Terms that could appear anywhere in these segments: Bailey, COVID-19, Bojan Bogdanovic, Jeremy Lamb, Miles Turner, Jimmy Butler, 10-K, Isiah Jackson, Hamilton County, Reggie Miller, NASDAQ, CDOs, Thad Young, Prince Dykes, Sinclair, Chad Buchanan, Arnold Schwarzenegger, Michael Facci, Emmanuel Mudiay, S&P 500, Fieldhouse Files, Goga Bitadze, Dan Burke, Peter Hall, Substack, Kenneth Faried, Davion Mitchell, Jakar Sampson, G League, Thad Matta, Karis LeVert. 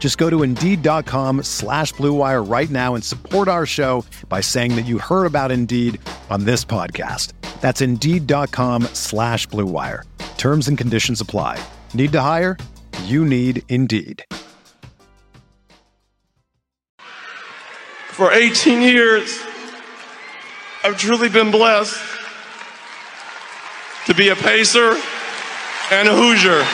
Just go to Indeed.com/Blue Wire right now and support our show by saying that you heard about Indeed on this podcast. That's Indeed.com/Blue Wire. Terms and conditions apply. Need to hire? You need Indeed. For 18 years, I've truly been blessed to be a Pacer and a Hoosier.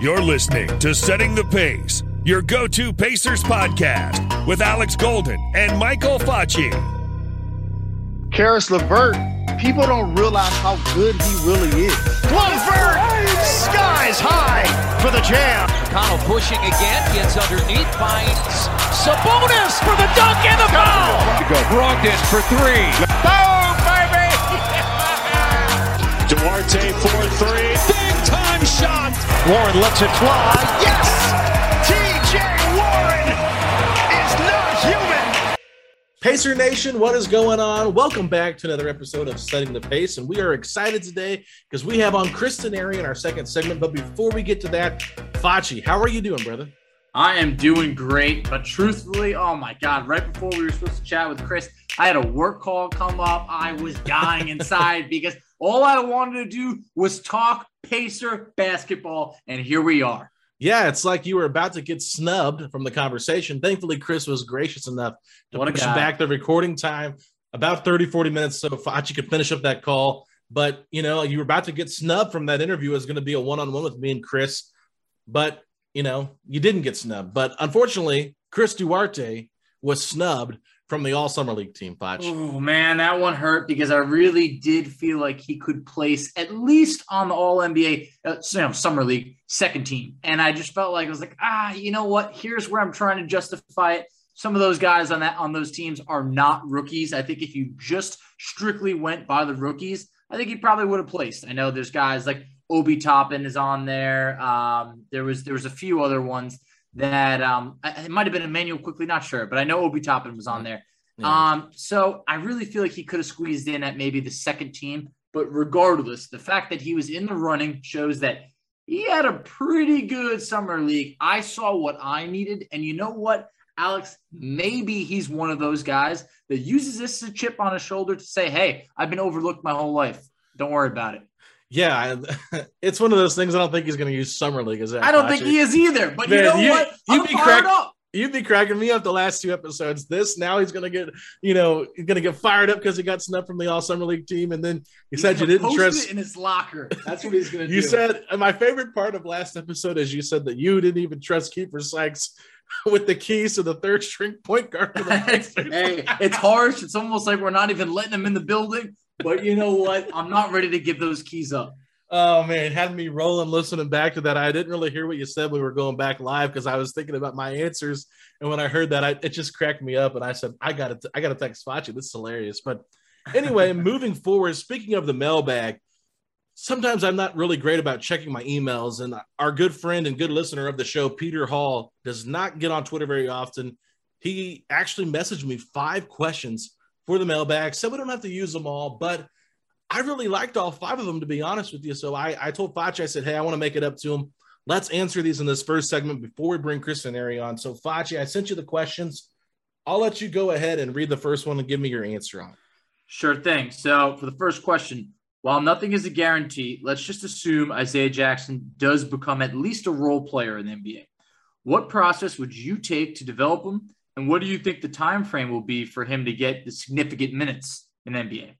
You're listening to Setting the Pace, your go-to Pacers podcast with Alex Golden and Michael Facci. Karis LeVert, people don't realize how good he really is. LeVert, skies high for the jam. McConnell pushing again, gets underneath, finds Sabonis for the dunk and the foul. Brogdon for three. Boom, baby! Duarte for three. Big-time shot. Warren lets it fly. Yes! TJ Warren is not human! Pacer Nation, what is going on? Welcome back to another episode of Setting the Pace, and we are excited today because we have on Chris Denari in our second segment. But before we get to that, Facci, how are you doing, brother? I am doing great, but truthfully, oh my God, right before we were supposed to chat with Chris, I had a work call come up. I was dying inside because all I wanted to do was talk Pacer basketball, and here we are. Yeah, it's like you were about to get snubbed from the conversation. Thankfully, Chris was gracious enough to push back the recording time about 30, 40 minutes so Facci could finish up that call. But, you know, you were about to get snubbed from that interview. It was going to be a one-on-one with me and Chris, but you know, you didn't get snubbed. But unfortunately, Chris Duarte was snubbed from the All-Summer League team, Facci. Oh, man, that one hurt because I really did feel like he could place at least on the All-NBA Summer League second team. And I just felt like, I was like, you know what? Here's where I'm trying to justify it. Some of those guys on those teams are not rookies. I think if you just strictly went by the rookies, I think he probably would have placed. I know there's guys like Obi Toppin is on there. There was a few other ones that it might have been Immanuel Quickley, not sure, but I know Obi Toppin was on there. Yeah. So I really feel like he could have squeezed in at maybe the second team. But regardless, the fact that he was in the running shows that he had a pretty good summer league. I saw what I needed, and you know what, Alex, maybe he's one of those guys that uses this as a chip on his shoulder to say, "Hey, I've been overlooked my whole life. Don't worry about it." Yeah, it's one of those things. I don't think he's going to use summer league. Is that? I don't think he is either. But man, you know what? You'd be cracking me up the last two episodes. Now he's going to get, he's going to get fired up because he got snubbed from the All Summer League team, and then he said you didn't trust it in his locker. That's what he's going to do. You said, and my favorite part of last episode is you said that you didn't even trust Kiefer Sykes with the keys to the third string point guard. Hey, it's harsh. It's almost like we're not even letting him in the building. But you know what? I'm not ready to give those keys up. Oh, man. It had me rolling, listening back to that. I didn't really hear what you said when we were going back live because I was thinking about my answers. And when I heard that, it just cracked me up. And I said, I got to text Facci. This is hilarious. But anyway, moving forward, speaking of the mailbag, sometimes I'm not really great about checking my emails. And our good friend and good listener of the show, Peter Hall, does not get on Twitter very often. He actually messaged me 5 questions for the mailbag. So we don't have to use them all, but I really liked all 5 of them, to be honest with you. So I told Facci, I said, hey, I want to make it up to him. Let's answer these in this first segment before we bring Chris Denari on. So Facci, I sent you the questions. I'll let you go ahead and read the first one and give me your answer on it. Sure thing. So for the first question, While nothing is a guarantee, let's just assume Isiah Jackson does become at least a role player in the NBA. What process would you take to develop him, and what do you think the time frame will be for him to get the significant minutes in the NBA?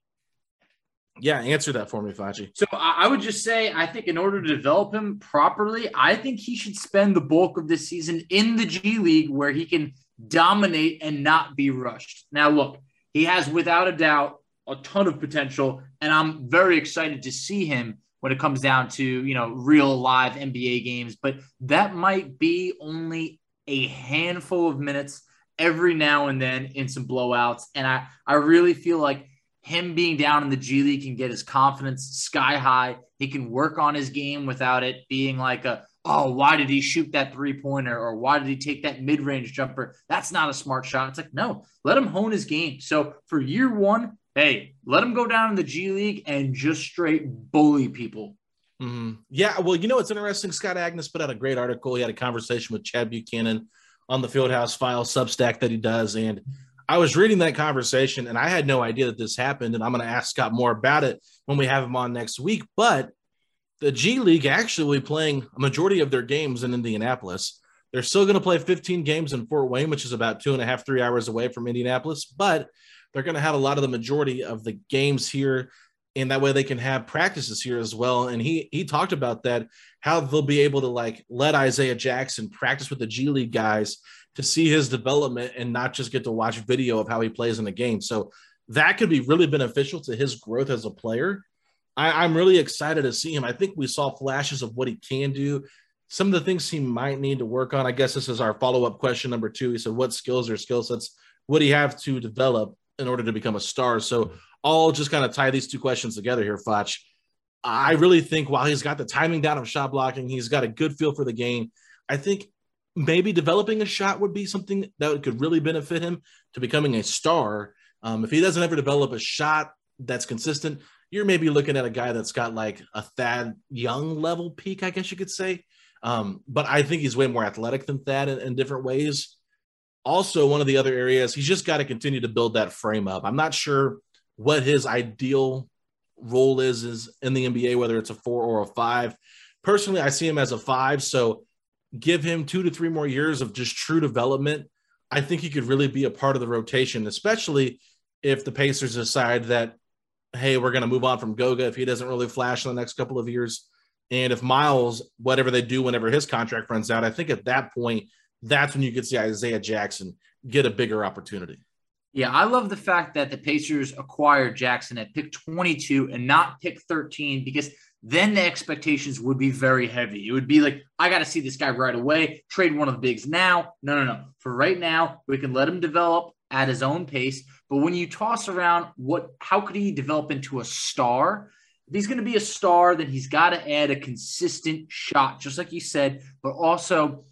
Yeah, answer that for me, Fachi. So I would just say, I think in order to develop him properly, I think he should spend the bulk of this season in the G League where he can dominate and not be rushed. Now, look, he has without a doubt a ton of potential, and I'm very excited to see him when it comes down to, you know, real live NBA games, but that might be only a handful of minutes every now and then in some blowouts. And I really feel like him being down in the G League can get his confidence sky high. He can work on his game without it being like a, oh, why did he shoot that three-pointer, or why did he take that mid-range jumper? That's not a smart shot. It's like, no, let him hone his game. So for year one, hey, let him go down in the G League and just straight bully people. Mm-hmm. Yeah, well, you know, it's interesting. Scott Agnes put out a great article. He had a conversation with Chad Buchanan on the Fieldhouse Files Substack that he does, and I was reading that conversation, and I had no idea that this happened, and I'm going to ask Scott more about it when we have him on next week, but the G League actually playing a majority of their games in Indianapolis. They're still going to play 15 games in Fort Wayne, which is about 2.5-3 hours away from Indianapolis, but they're going to have a lot of the majority of the games here, and that way they can have practices here as well. And he talked about that, how they'll be able to like let Isiah Jackson practice with the G League guys to see his development and not just get to watch video of how he plays in the game. So that could be really beneficial to his growth as a player. I'm really excited to see him. I think we saw flashes of what he can do. Some of the things he might need to work on. I guess this is our follow-up question number 2. He said, what skills or skill sets would he have to develop in order to become a star? So I'll just kind of tie these two questions together here, Foch. I really think while he's got the timing down of shot blocking, he's got a good feel for the game. I think maybe developing a shot would be something that could really benefit him to becoming a star. If he doesn't ever develop a shot that's consistent, you're maybe looking at a guy that's got like a Thad Young level peak, I guess you could say. But I think he's way more athletic than Thad in different ways. Also, one of the other areas, he's just got to continue to build that frame up. I'm not sure what his ideal role is in the NBA, whether it's a 4 or a 5. Personally, I see him as a 5, so give him 2 to 3 more years of just true development. I think he could really be a part of the rotation, especially if the Pacers decide that, hey, we're going to move on from Goga if he doesn't really flash in the next couple of years. And if Miles, whatever they do whenever his contract runs out, I think at that point, that's when you could see Isiah Jackson get a bigger opportunity. Yeah, I love the fact that the Pacers acquired Jackson at pick 22 and not pick 13, because then the expectations would be very heavy. It would be like, I got to see this guy right away, trade one of the bigs now. No. For right now, we can let him develop at his own pace. But when you toss around how could he develop into a star? If he's going to be a star, then he's got to add a consistent shot, just like you said, but also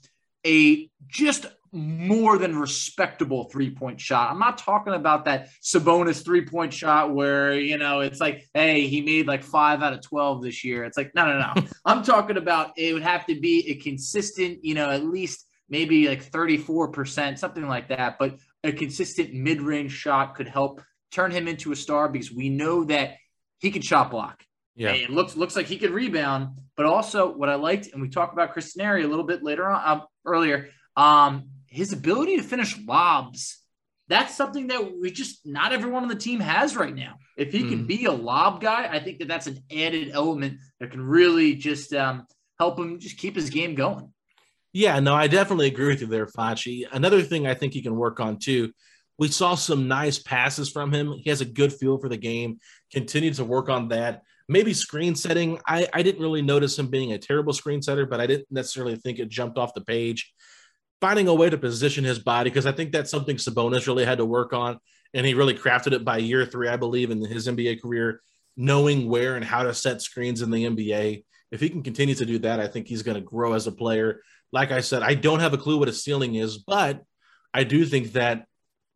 a just more than respectable three-point shot. I'm not talking about that Sabonis three-point shot where, you know, it's like, hey, he made like 5 out of 12 this year. It's like, no. I'm talking about it would have to be a consistent, you know, at least maybe like 34%, something like that. But a consistent mid-range shot could help turn him into a star, because we know that he can shot block. Yeah, and it looks like he could rebound. But also what I liked, and we talked about Chris Denari a little bit later on earlier, his ability to finish lobs. That's something that we just, not everyone on the team has right now. If he can be a lob guy, I think that that's an added element that can really just help him just keep his game going. Yeah, no, I definitely agree with you there, Fachi. Another thing I think he can work on too, we saw some nice passes from him. He has a good feel for the game. Continue to work on that. Maybe screen setting. I didn't really notice him being a terrible screen setter, but I didn't necessarily think it jumped off the page. Finding a way to position his body, because I think that's something Sabonis really had to work on, and he really crafted it by year 3, I believe, in his NBA career, knowing where and how to set screens in the NBA. If he can continue to do that, I think he's going to grow as a player. Like I said, I don't have a clue what his ceiling is, but I do think that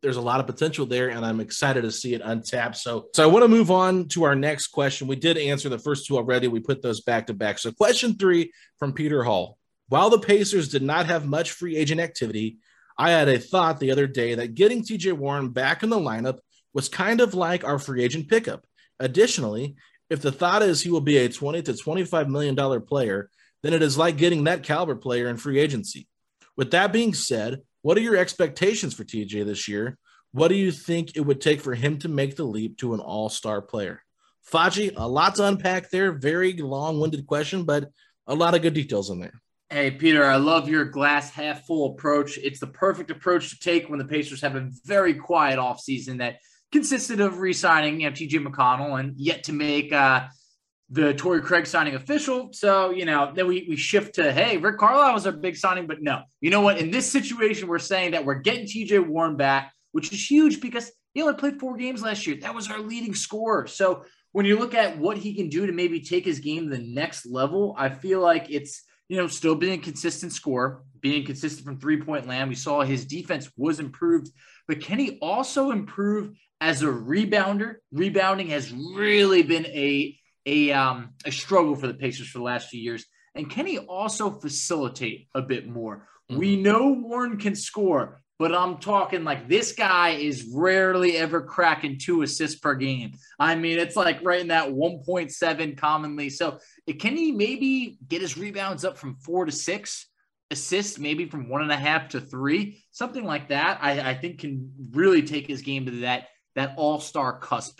there's a lot of potential there, and I'm excited to see it untapped. So I want to move on to our next question. We did answer the first 2 already. We put those back to back. So question 3 from Peter Hall. While the Pacers did not have much free agent activity, I had a thought the other day that getting TJ Warren back in the lineup was kind of like our free agent pickup. Additionally, If the thought is he will be a $20 to $25 million player, then it is like getting that caliber player in free agency. With that being said, what are your expectations for TJ this year? What do you think it would take for him to make the leap to an all-star player? Faji, a lot to unpack there. Very long-winded question, but a lot of good details in there. Hey, Peter, I love your glass half full approach. It's the perfect approach to take when the Pacers have a very quiet offseason that consisted of re-signing TJ McConnell and yet to make the Torrey Craig signing official. So, then we shift to, hey, Rick Carlisle was our big signing, but no. You know what? In this situation, we're saying that we're getting TJ Warren back, which is huge because he only played 4 games last year. That was our leading scorer. So when you look at what he can do to maybe take his game to the next level, I feel like it's, still being a consistent scorer, being consistent from three-point land. We saw his defense was improved, but can he also improve as a rebounder? Rebounding has really been a struggle for the Pacers for the last few years. And can he also facilitate a bit more? Mm-hmm. We know Warren can score, but I'm talking like this guy is rarely ever cracking 2 assists per game. I mean, it's like right in that 1.7 commonly. So can he maybe get his rebounds up from 4 to 6 assists, maybe from 1.5 to 3, something like that? I think can really take his game to that all-star cusp.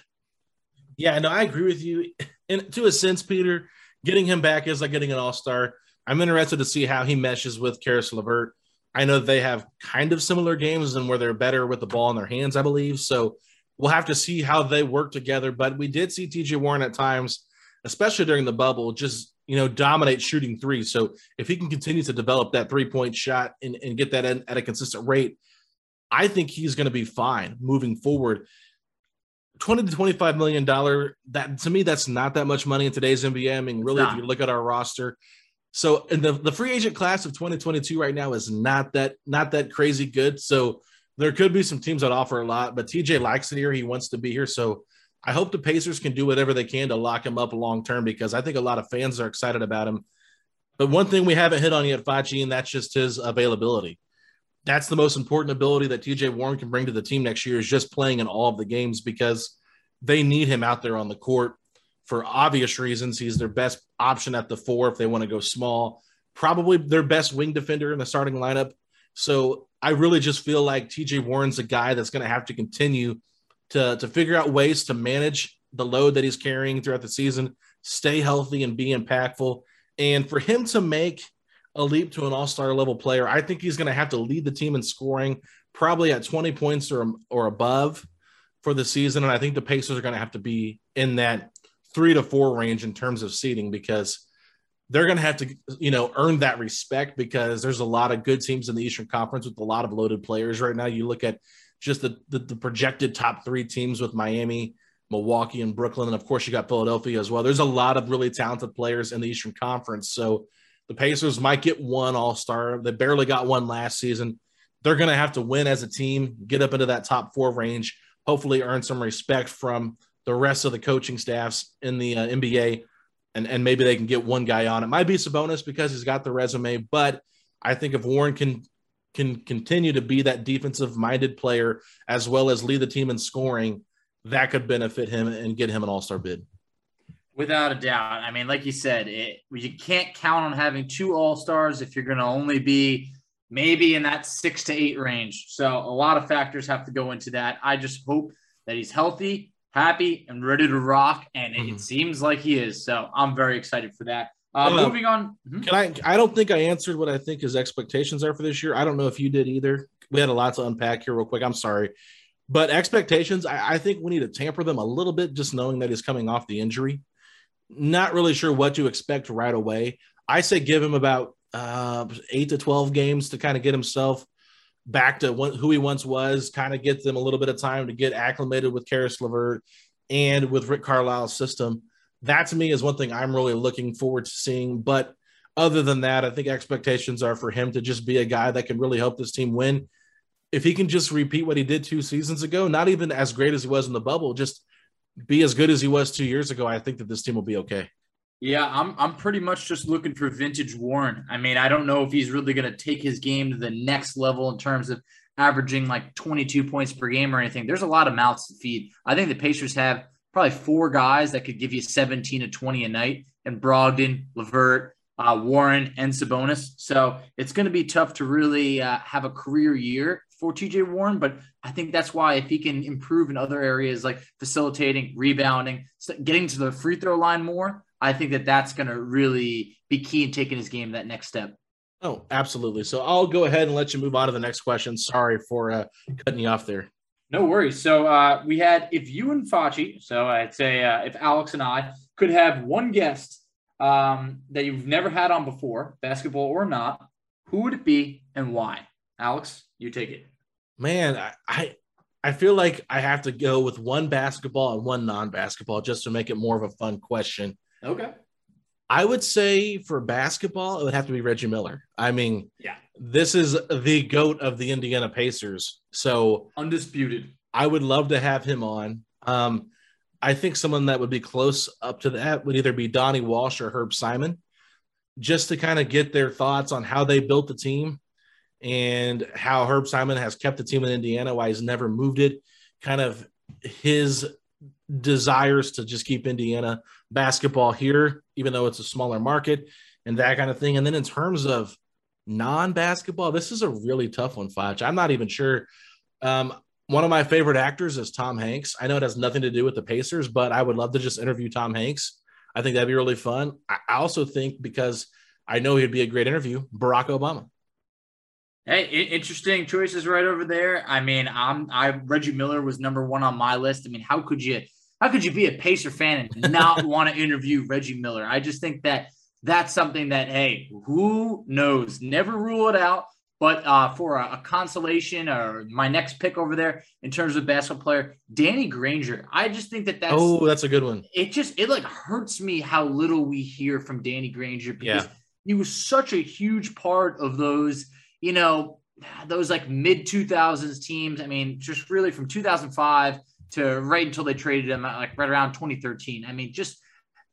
Yeah, no, I agree with you. And to a sense, Peter, getting him back is like getting an all-star. I'm interested to see how he meshes with Karis LeVert. I know they have kind of similar games and where they're better with the ball in their hands, I believe. So we'll have to see how they work together. But we did see TJ Warren at times, especially during the bubble, just, dominate shooting 3. So if he can continue to develop that three-point shot and get that in at a consistent rate, I think he's going to be fine moving forward. $20 to $25 million, that to me, that's not that much money in today's NBA. I mean, really, if you look at our roster. So and the free agent class of 2022 right now is not that crazy good. So there could be some teams that offer a lot, but TJ likes it here. He wants to be here. So I hope the Pacers can do whatever they can to lock him up long-term, because I think a lot of fans are excited about him. But one thing we haven't hit on yet, Fachi, and that's just his availability. That's the most important ability that TJ Warren can bring to the team next year, is just playing in all of the games, because they need him out there on the court for obvious reasons. He's their best option at the 4 if they want to go small, probably their best wing defender in the starting lineup. So I really just feel like TJ Warren's a guy that's going to have to continue to figure out ways to manage the load that he's carrying throughout the season, stay healthy and be impactful. And for him to make a leap to an all-star level player, I think he's going to have to lead the team in scoring, probably at 20 points or above for the season. And I think the Pacers are going to have to be in that 3 to 4 range in terms of seeding, because they're going to have to, earn that respect, because there's a lot of good teams in the Eastern Conference with a lot of loaded players right now. You look at just the projected top 3 teams with Miami, Milwaukee, and Brooklyn. And of course you got Philadelphia as well. There's a lot of really talented players in the Eastern Conference. So the Pacers might get 1 all-star. They barely got 1 last season. They're going to have to win as a team, get up into that top 4 range, hopefully earn some respect from the rest of the coaching staffs in the NBA, and maybe they can get 1 guy on. It might be Sabonis because he's got the resume, but I think if Warren can continue to be that defensive-minded player as well as lead the team in scoring, that could benefit him and get him an all-star bid. Without a doubt. I mean, like you said, you can't count on having 2 all-stars if you're going to only be maybe in that 6 to 8 range. So a lot of factors have to go into that. I just hope that he's healthy, happy, and ready to rock, and it seems like he is. So I'm very excited for that. Moving on. Can I don't think I answered what I think his expectations are for this year. I don't know if you did either. We had a lot to unpack here real quick. I'm sorry. But expectations, I think we need to tamper them a little bit, just knowing that he's coming off the injury. Not really sure what to expect right away. I say give him about 8 to 12 games to kind of get himself back to who he once was, kind of get them a little bit of time to get acclimated with Karis LeVert and with Rick Carlisle's system. That, to me, is one thing I'm really looking forward to seeing. But other than that, I think expectations are for him to just be a guy that can really help this team win. If he can just repeat what he did 2 seasons ago, not even as great as he was in the bubble, just be as good as he was 2 years ago, I think that this team will be okay. Yeah, I'm pretty much just looking for vintage Warren. I mean, I don't know if he's really going to take his game to the next level in terms of averaging like 22 points per game or anything. There's a lot of mouths to feed. I think the Pacers have probably four guys that could give you 17 to 20 a night, and Brogdon, LeVert, Warren, and Sabonis. So it's going to be tough to really have a career year for TJ Warren, but I think that's why if he can improve in other areas like facilitating, rebounding, getting to the free throw line more, I think that that's going to really be key in taking his game that next step. Oh, absolutely. So I'll go ahead and let you move on to the next question. Sorry for cutting you off there. No worries. So we had, if you and Fachi, so I'd say if Alex and I could have one guest that you've never had on before, basketball or not, who would it be and why? Alex, you take it. Man, I feel like I have to go with one basketball and one non-basketball just to make it more of a fun question. Okay. I would say for basketball, it would have to be Reggie Miller. I mean, this is the GOAT of the Indiana Pacers. So undisputed. I would love to have him on. I think someone that would be close up to that would either be Donnie Walsh or Herb Simon, just to kind of get their thoughts on how they built the team and how Herb Simon has kept the team in Indiana, why he's never moved it, kind of his desires to just keep Indiana basketball here, even though it's a smaller market and that kind of thing. And then in terms of non-basketball, this is a really tough one, Foch. I'm not even sure. One of my favorite actors is Tom Hanks. I know it has nothing to do with the Pacers, but I would love to just interview Tom Hanks. I think that'd be really fun. I also think, because I know he'd be a great interview, Barack Obama. Hey, interesting choices right over there. I mean, Reggie Miller was number one on my list. I mean, how could you be a Pacer fan and not want to interview Reggie Miller? I just think that that's something that, hey, who knows? Never rule it out. But for a consolation or my next pick over there in terms of basketball player, Danny Granger. I just think that that's a good one. It like hurts me how little we hear from Danny Granger, because he was such a huge part of those, you know, those like mid-2000s teams. I mean, just really from 2005 to right until they traded him, like right around 2013. I mean, just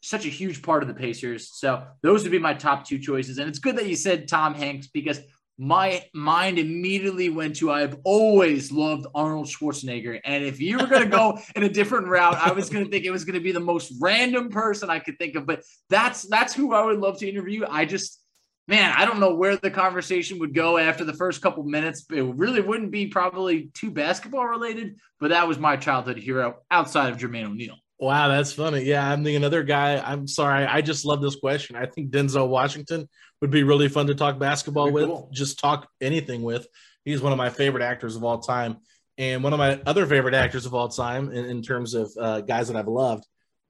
such a huge part of the Pacers. So those would be my top two choices. And it's good that you said Tom Hanks, because my mind immediately went to, I've always loved Arnold Schwarzenegger. And if you were going to go in a different route, I was going to think it was going to be the most random person I could think of. But that's who I would love to interview. I just, man, I don't know where the conversation would go after the first couple minutes. It really wouldn't be probably too basketball related, but that was my childhood hero outside of Jermaine O'Neal. Wow, that's funny. Yeah, I'm the another guy. I'm sorry. I just love this question. I think Denzel Washington would be really fun to talk basketball with, cool. Just talk anything with. He's one of my favorite actors of all time. And one of my other favorite actors of all time in terms of guys that I've loved,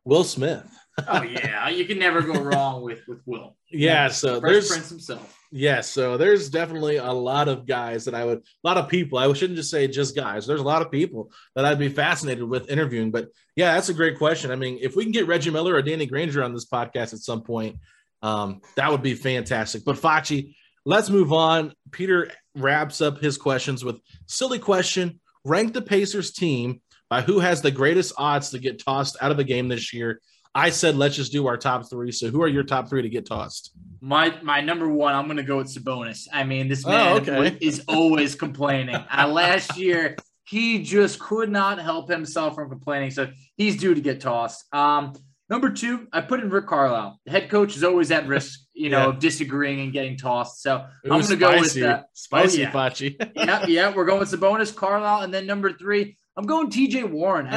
Will Smith. Oh, yeah. You can never go wrong with Will. Yeah, so there's Prince himself. Yeah, so there's definitely a lot of guys that a lot of people, I shouldn't just say just guys. There's a lot of people that I'd be fascinated with interviewing. But yeah, that's a great question. I mean, if we can get Reggie Miller or Danny Granger on this podcast at some point, that would be fantastic. But Fachi, let's move on. Peter wraps up his questions with silly question. Rank the Pacers team by who has the greatest odds to get tossed out of the game this year. I said, let's just do our top three. So who are your top three to get tossed? My number one, I'm going to go with Sabonis. I mean, this man is always complaining. Last year, he just could not help himself from complaining. So he's due to get tossed. Number two, I put in Rick Carlisle. The head coach is always at risk, of disagreeing and getting tossed. So I'm going to go with spicy Fachi. Yeah, we're going with Sabonis, Carlisle, and then number three, I'm going TJ Warren. I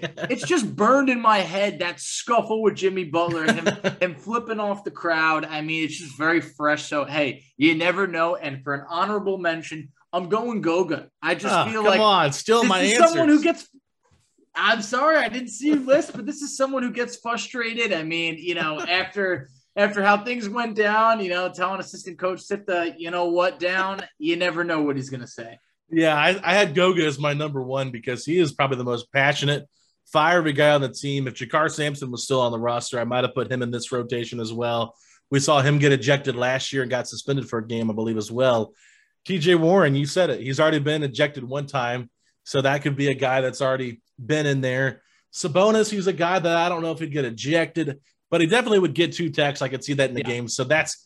mean, it's just burned in my head, that scuffle with Jimmy Butler and him flipping off the crowd. I mean, it's just very fresh. So, hey, you never know. And for an honorable mention, I'm going Goga. I just feel like I'm sorry, I didn't see your list, but this is someone who gets frustrated. I mean, after how things went down, telling assistant coach, sit the down, you never know what he's going to say. Yeah, I had Goga as my number one because he is probably the most passionate, fiery guy on the team. If Jakar Sampson was still on the roster, I might have put him in this rotation as well. We saw him get ejected last year and got suspended for a game, I believe, as well. TJ Warren, you said it. He's already been ejected one time, so that could be a guy that's already been in there. Sabonis, he's a guy that I don't know if he'd get ejected, but he definitely would get two techs. I could see that in the game, so that's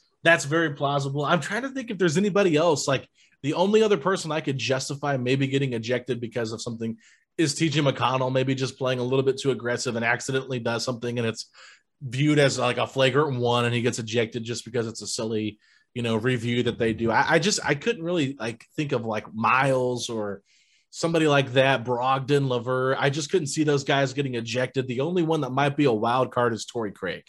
very plausible. I'm trying to think if there's anybody else. Like, the only other person I could justify maybe getting ejected because of something is TJ McConnell maybe just playing a little bit too aggressive and accidentally does something and it's viewed as like a flagrant one and he gets ejected just because it's a silly, you know, review that they do. I couldn't really like think of like Miles or somebody like that, Brogdon, LeVert. I just couldn't see those guys getting ejected. The only one that might be a wild card is Torrey Craig.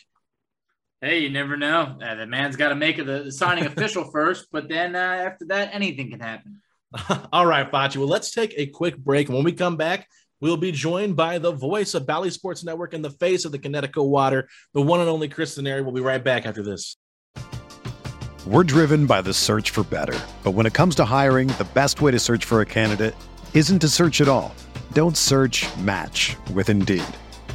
Hey, you never know. The man's got to make the signing official first, but then after that, anything can happen. All right, Fachi. Well, let's take a quick break. When we come back, we'll be joined by the voice of Bally Sports Network and the face of the Connecticut Water, the one and only Chris Denari. We'll be right back after this. We're driven by the search for better. But when it comes to hiring, the best way to search for a candidate isn't to search at all. Don't search, match with Indeed.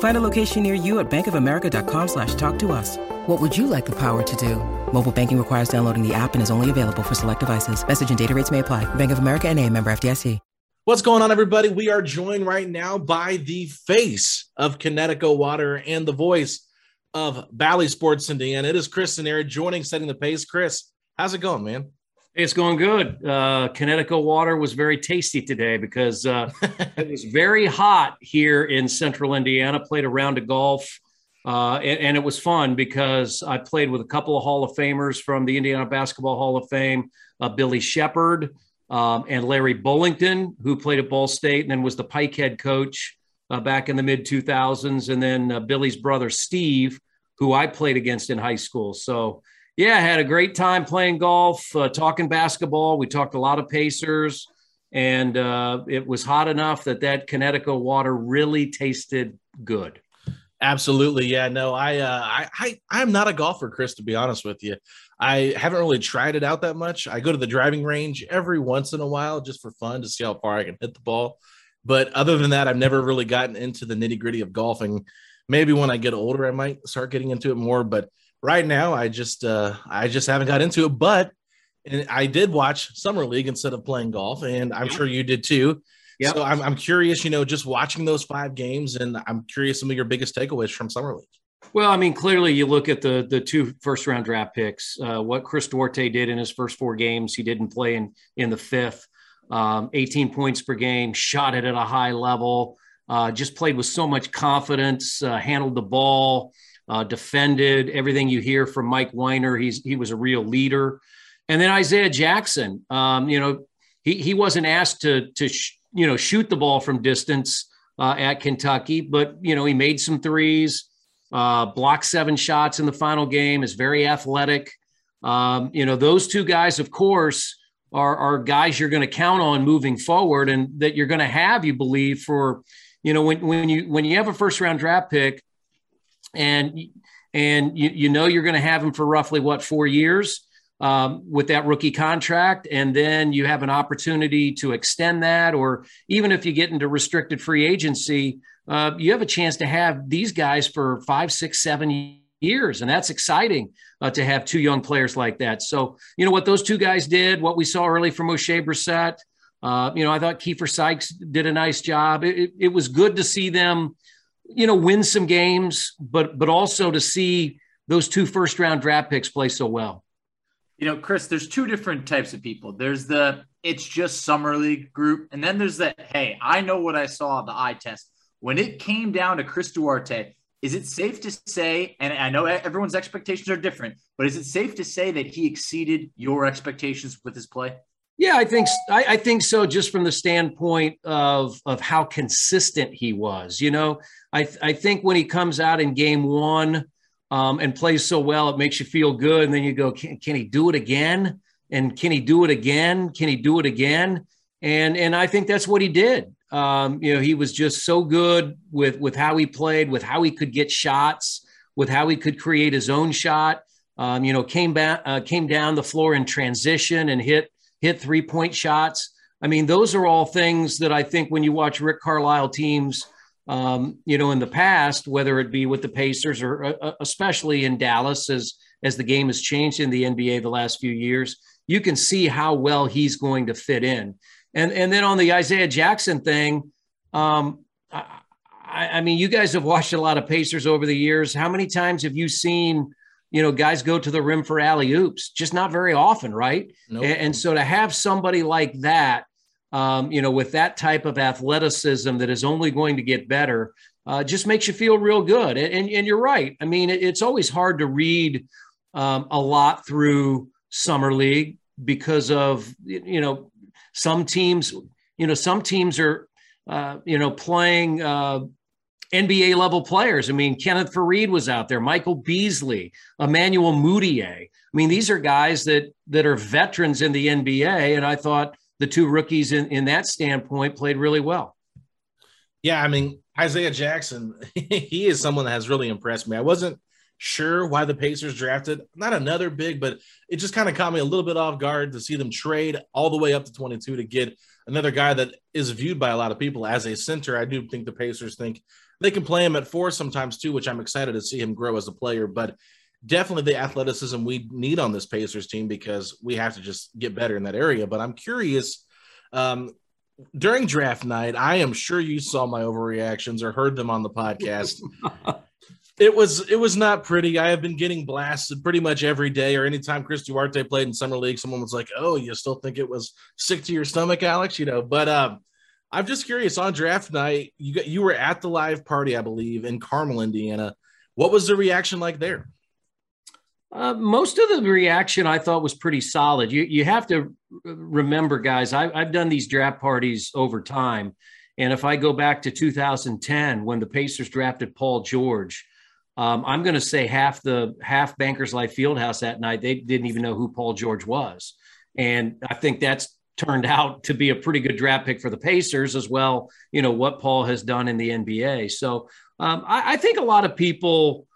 Find a location near you at bankofamerica.com/talktous. What would you like the power to do? Mobile banking requires downloading the app and is only available for select devices. Message and data rates may apply. Bank of America N.A., member FDIC. What's going on, everybody? We are joined right now by the face of Connecticut Water and the voice of Bally Sports Indiana. It is Chris Denari joining, setting the pace. Chris, how's it going, man? It's going good. Connecticut Water was very tasty today because it was very hot here in central Indiana. Played a round of golf, and it was fun because I played with a couple of Hall of Famers from the Indiana Basketball Hall of Fame, Billy Shepard, and Larry Bullington, who played at Ball State and then was the Pike head coach back in the mid-2000s, and then Billy's brother, Steve, who I played against in high school. So, yeah, I had a great time playing golf, talking basketball. We talked a lot of Pacers, and it was hot enough that Connecticut Water really tasted good. Absolutely. Yeah, no, I'm not a golfer, Chris, to be honest with you. I haven't really tried it out that much. I go to the driving range every once in a while just for fun to see how far I can hit the ball. But other than that, I've never really gotten into the nitty gritty of golfing. Maybe when I get older, I might start getting into it more. But right now, I just haven't got into it. But I did watch Summer League instead of playing golf, and I'm sure you did too. Yep. So I'm curious, you know, just watching those five games, and I'm curious some of your biggest takeaways from Summer League. Well, I mean, clearly you look at the two first-round draft picks, what Chris Duarte did in his first four games. He didn't play in the fifth, 18 points per game, shot it at a high level, just played with so much confidence, handled the ball, defended, everything you hear from Mike Weiner. He was a real leader. And then Isiah Jackson, you know, he wasn't asked to shoot the ball from distance at Kentucky, but, you know, he made some threes, blocked seven shots in the final game, is very athletic. You know, those two guys, of course, are guys you're going to count on moving forward and that you're going to have, you believe, for, you know, when you have a first round draft pick and you know, you're going to have him for roughly 4 years. With that rookie contract, and then you have an opportunity to extend that, or even if you get into restricted free agency, you have a chance to have these guys for 5, 6, 7 years, and that's exciting to have two young players like that. So, you know, what those two guys did, what we saw early from O'Shea Brissett, you know, I thought Kiefer Sykes did a nice job. It was good to see them, you know, win some games, but also to see those two first-round draft picks play so well. You know, Chris, there's two different types of people. There's the it's just summer league group, and then there's that, hey, I know what I saw, the eye test. When it came down to Chris Duarte, is it safe to say, and I know everyone's expectations are different, but is it safe to say that he exceeded your expectations with his play? Yeah, I think so, just from the standpoint of how consistent he was. You know, I think when he comes out in game one and plays so well, it makes you feel good. And then you go, can he do it again? And can he do it again? Can he do it again? And I think that's what he did. You know, he was just so good with how he played, with how he could get shots, with how he could create his own shot. You know, came down the floor in transition and hit three-point shots. I mean, those are all things that I think when you watch Rick Carlisle teams, you know, in the past, whether it be with the Pacers or especially in Dallas, as the game has changed in the NBA the last few years, you can see how well he's going to fit in. And then on the Isiah Jackson thing, I mean, you guys have watched a lot of Pacers over the years. How many times have you seen, you know, guys go to the rim for alley-oops? Just not very often, right? Nope. And so to have somebody like that, you know, with that type of athleticism that is only going to get better, just makes you feel real good. And you're right. I mean, it's always hard to read a lot through summer league because of, you know, some teams are, you know, playing NBA level players. I mean, Kenneth Faried was out there, Michael Beasley, Emmanuel Mudiay. I mean, these are guys that are veterans in the NBA. And I thought the two rookies in that standpoint played really well. Yeah. I mean, Isiah Jackson, he is someone that has really impressed me. I wasn't sure why the Pacers drafted, not another big, but it just kind of caught me a little bit off guard to see them trade all the way up to 22 to get another guy that is viewed by a lot of people as a center. I do think the Pacers think they can play him at four sometimes too, which I'm excited to see him grow as a player, but definitely the athleticism we need on this Pacers team because we have to just get better in that area. But I'm curious, during draft night, I am sure you saw my overreactions or heard them on the podcast. It was not pretty. I have been getting blasted pretty much every day or anytime Chris Duarte played in summer league, someone was like, oh, you still think it was sick to your stomach, Alex, you know, but I'm just curious on draft night, you were at the live party, I believe in Carmel, Indiana. What was the reaction like there? Most of the reaction I thought was pretty solid. You have to remember, guys, I've done these draft parties over time. And if I go back to 2010, when the Pacers drafted Paul George, I'm going to say half Bankers Life Fieldhouse that night, they didn't even know who Paul George was. And I think that's turned out to be a pretty good draft pick for the Pacers as well. You know, what Paul has done in the NBA. So I think a lot of people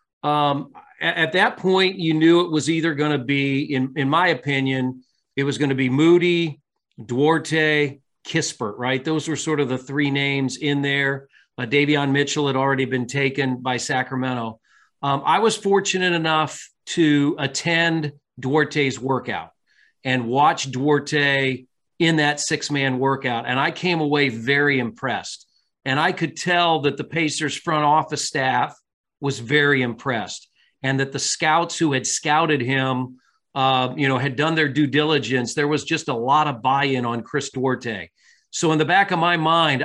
at that point, you knew it was either going to be, in my opinion, it was going to be Moody, Duarte, Kispert, right? Those were sort of the three names in there. Davion Mitchell had already been taken by Sacramento. I was fortunate enough to attend Duarte's workout and watch Duarte in that six-man workout. And I came away very impressed. And I could tell that the Pacers front office staff was very impressed and that the scouts who had scouted him, you know, had done their due diligence. There was just a lot of buy-in on Chris Duarte. So in the back of my mind,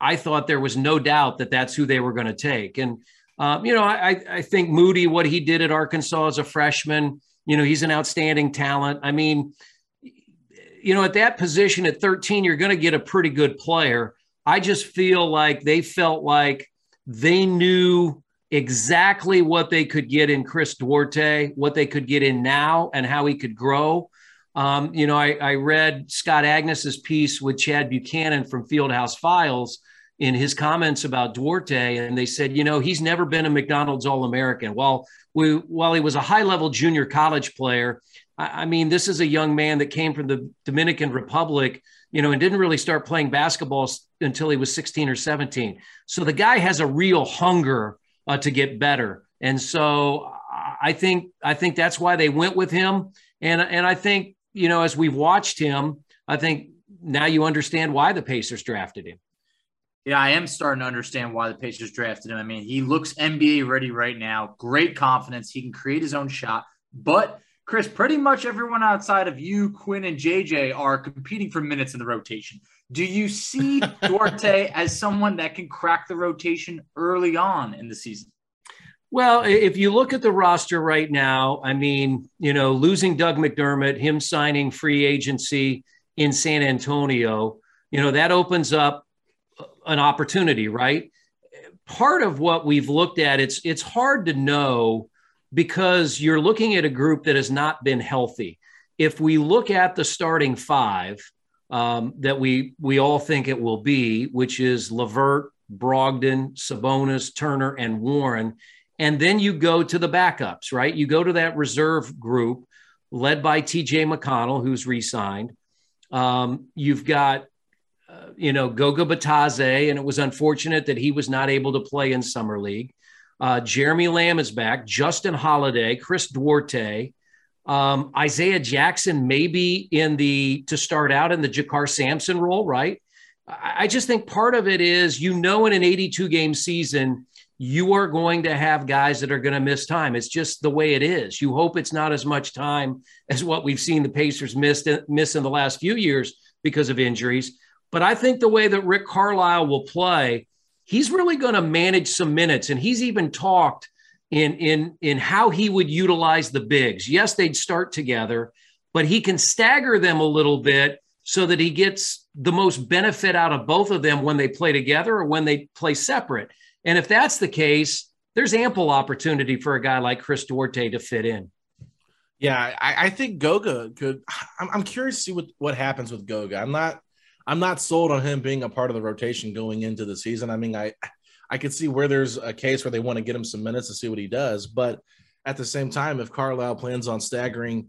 I thought there was no doubt that that's who they were going to take. And, you know, I think Moody, what he did at Arkansas as a freshman, you know, he's an outstanding talent. I mean, you know, at that position at 13, you're going to get a pretty good player. I just feel like they felt like they knew exactly what they could get in Chris Duarte, what they could get in now and how he could grow. You know, I read Scott Agnes's piece with Chad Buchanan from Fieldhouse Files in his comments about Duarte. And they said, you know, he's never been a McDonald's All-American. While he was a high-level junior college player, I mean, this is a young man that came from the Dominican Republic, you know, and didn't really start playing basketball until he was 16 or 17. So the guy has a real hunger to get better. And so I think that's why they went with him. And I think, you know, as we've watched him, I think now you understand why the Pacers drafted him. Yeah, I am starting to understand why the Pacers drafted him. I mean, he looks NBA ready right now. Great confidence. He can create his own shot. But Chris, pretty much everyone outside of you, Quinn, and JJ are competing for minutes in the rotation. Do you see Duarte as someone that can crack the rotation early on in the season? Well, if you look at the roster right now, I mean, you know, losing Doug McDermott, him signing free agency in San Antonio, you know, that opens up an opportunity, right? Part of what we've looked at, it's hard to know because you're looking at a group that has not been healthy. If we look at the starting five that we all think it will be, which is LeVert, Brogdon, Sabonis, Turner, and Warren, and then you go to the backups, right? You go to that reserve group led by TJ McConnell, who's re-signed. You've got, you know, Goga Bitadze, and it was unfortunate that he was not able to play in Summer League. Jeremy Lamb is back, Justin Holiday, Chris Duarte, Isiah Jackson maybe to start out in the Jakar Sampson role, right? I just think part of it is, you know, in an 82-game season, you are going to have guys that are going to miss time. It's just the way it is. You hope it's not as much time as what we've seen the Pacers miss in the last few years because of injuries. But I think the way that Rick Carlisle will play, he's really going to manage some minutes. And he's even talked in how he would utilize the bigs. Yes, they'd start together, but he can stagger them a little bit so that he gets the most benefit out of both of them when they play together or when they play separate. And if that's the case, there's ample opportunity for a guy like Chris Duarte to fit in. Yeah, I think Goga could. I'm curious to see what happens with Goga. I'm not sold on him being a part of the rotation going into the season. I mean, I could see where there's a case where they want to get him some minutes to see what he does. But at the same time, if Carlisle plans on staggering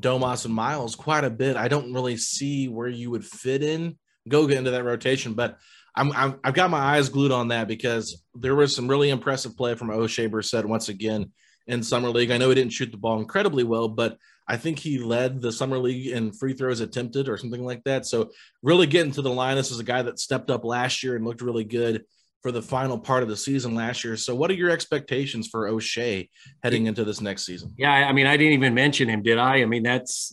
Domas and Miles quite a bit, I don't really see where you would fit in Goga into that rotation. But I've got my eyes glued on that because there was some really impressive play from O'Shea Brissett once again in Summer League. I know he didn't shoot the ball incredibly well, but I think he led the Summer League in free throws attempted or something like that. So really getting to the line. This is a guy that stepped up last year and looked really good for the final part of the season last year. So what are your expectations for O'Shea heading into this next season? Yeah, I mean, I didn't even mention him, did I? I mean, that's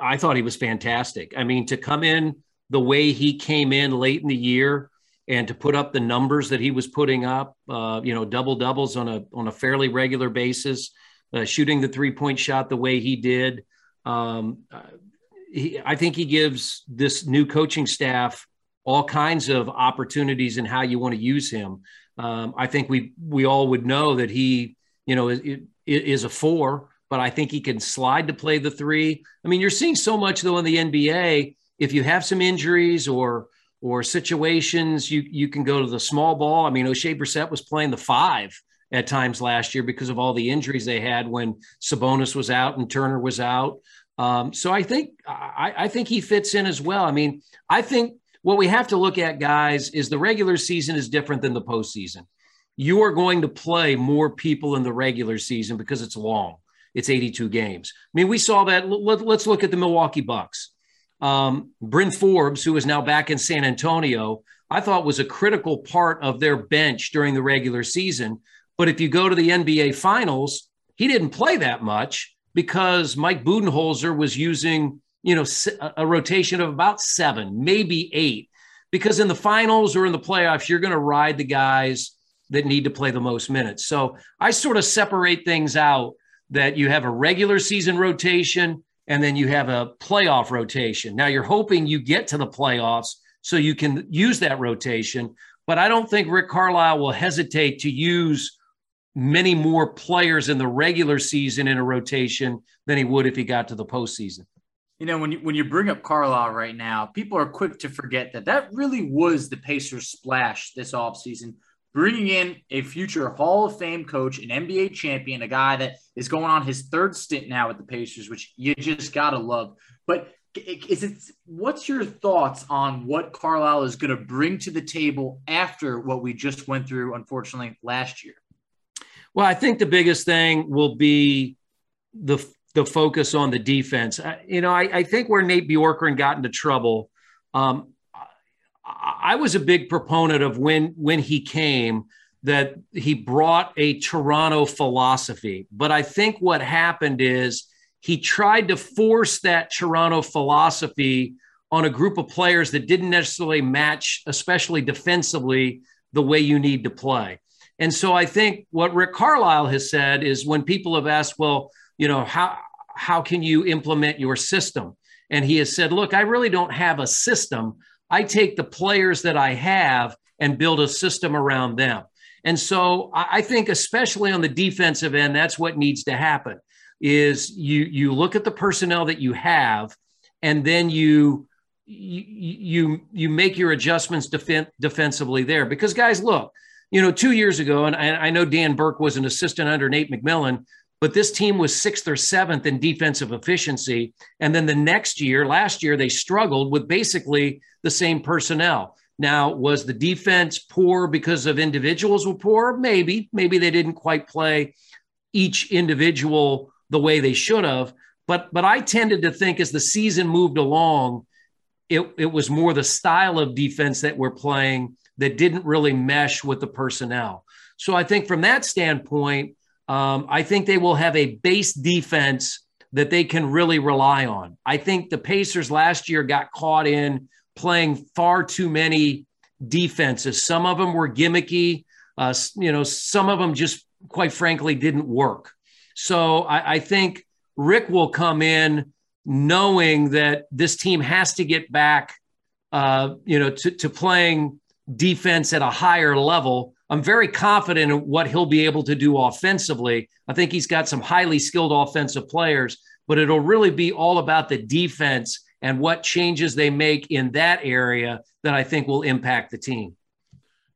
I thought he was fantastic. I mean, to come in the way he came in late in the year and to put up the numbers that he was putting up, you know, double-doubles on a fairly regular basis, shooting the three-point shot the way he did. I think he gives this new coaching staff all kinds of opportunities in how you want to use him. I think we all would know that he, you know, is a four, but I think he can slide to play the three. I mean, you're seeing so much, though, in the NBA. If you have some injuries or situations, you can go to the small ball. I mean, O'Shea Brissett was playing the five at times last year because of all the injuries they had when Sabonis was out and Turner was out. So I think he fits in as well. I mean, I think what we have to look at, guys, is the regular season is different than the postseason. You are going to play more people in the regular season because it's long. It's 82 games. I mean, we saw that. Let's look at the Milwaukee Bucks. Bryn Forbes, who is now back in San Antonio, I thought was a critical part of their bench during the regular season. But if you go to the NBA Finals, he didn't play that much because Mike Budenholzer was using, you know, a rotation of about 7, maybe 8, because in the finals or in the playoffs, you're going to ride the guys that need to play the most minutes. So I sort of separate things out, that you have a regular season rotation and then you have a playoff rotation. Now you're hoping you get to the playoffs so you can use that rotation, but I don't think Rick Carlisle will hesitate to use many more players in the regular season in a rotation than he would if he got to the postseason. You know, when you bring up Carlisle right now, people are quick to forget that really was the Pacers' splash this offseason, bringing in a future Hall of Fame coach, an NBA champion, a guy that is going on his third stint now with the Pacers, which you just got to love. But what's your thoughts on what Carlisle is going to bring to the table after what we just went through, unfortunately, last year? Well, I think the biggest thing will be the focus on the defense. I think where Nate Bjorkgren got into trouble, I was a big proponent of when he came that he brought a Toronto philosophy. But I think what happened is he tried to force that Toronto philosophy on a group of players that didn't necessarily match, especially defensively, the way you need to play. And so I think what Rick Carlisle has said is when people have asked, well, you know, how can you implement your system? And he has said, look, I really don't have a system. I take the players that I have and build a system around them. And so I think especially on the defensive end, that's what needs to happen is you look at the personnel that you have, and then you make your adjustments defensively there. Because guys, look, you know, 2 years ago, and I know Dan Burke was an assistant under Nate McMillan, but this team was 6th or 7th in defensive efficiency. And then the next year, last year, they struggled with basically the same personnel. Now, was the defense poor because of individuals were poor? Maybe they didn't quite play each individual the way they should have. But I tended to think as the season moved along, it was more the style of defense that we're playing that didn't really mesh with the personnel. So I think from that standpoint, I think they will have a base defense that they can really rely on. I think the Pacers last year got caught in playing far too many defenses. Some of them were gimmicky. You know, some of them just, quite frankly, didn't work. So I think Rick will come in knowing that this team has to get back, you know, to playing defense at a higher level. I'm very confident in what he'll be able to do offensively. I think he's got some highly skilled offensive players, but it'll really be all about the defense and what changes they make in that area that I think will impact the team.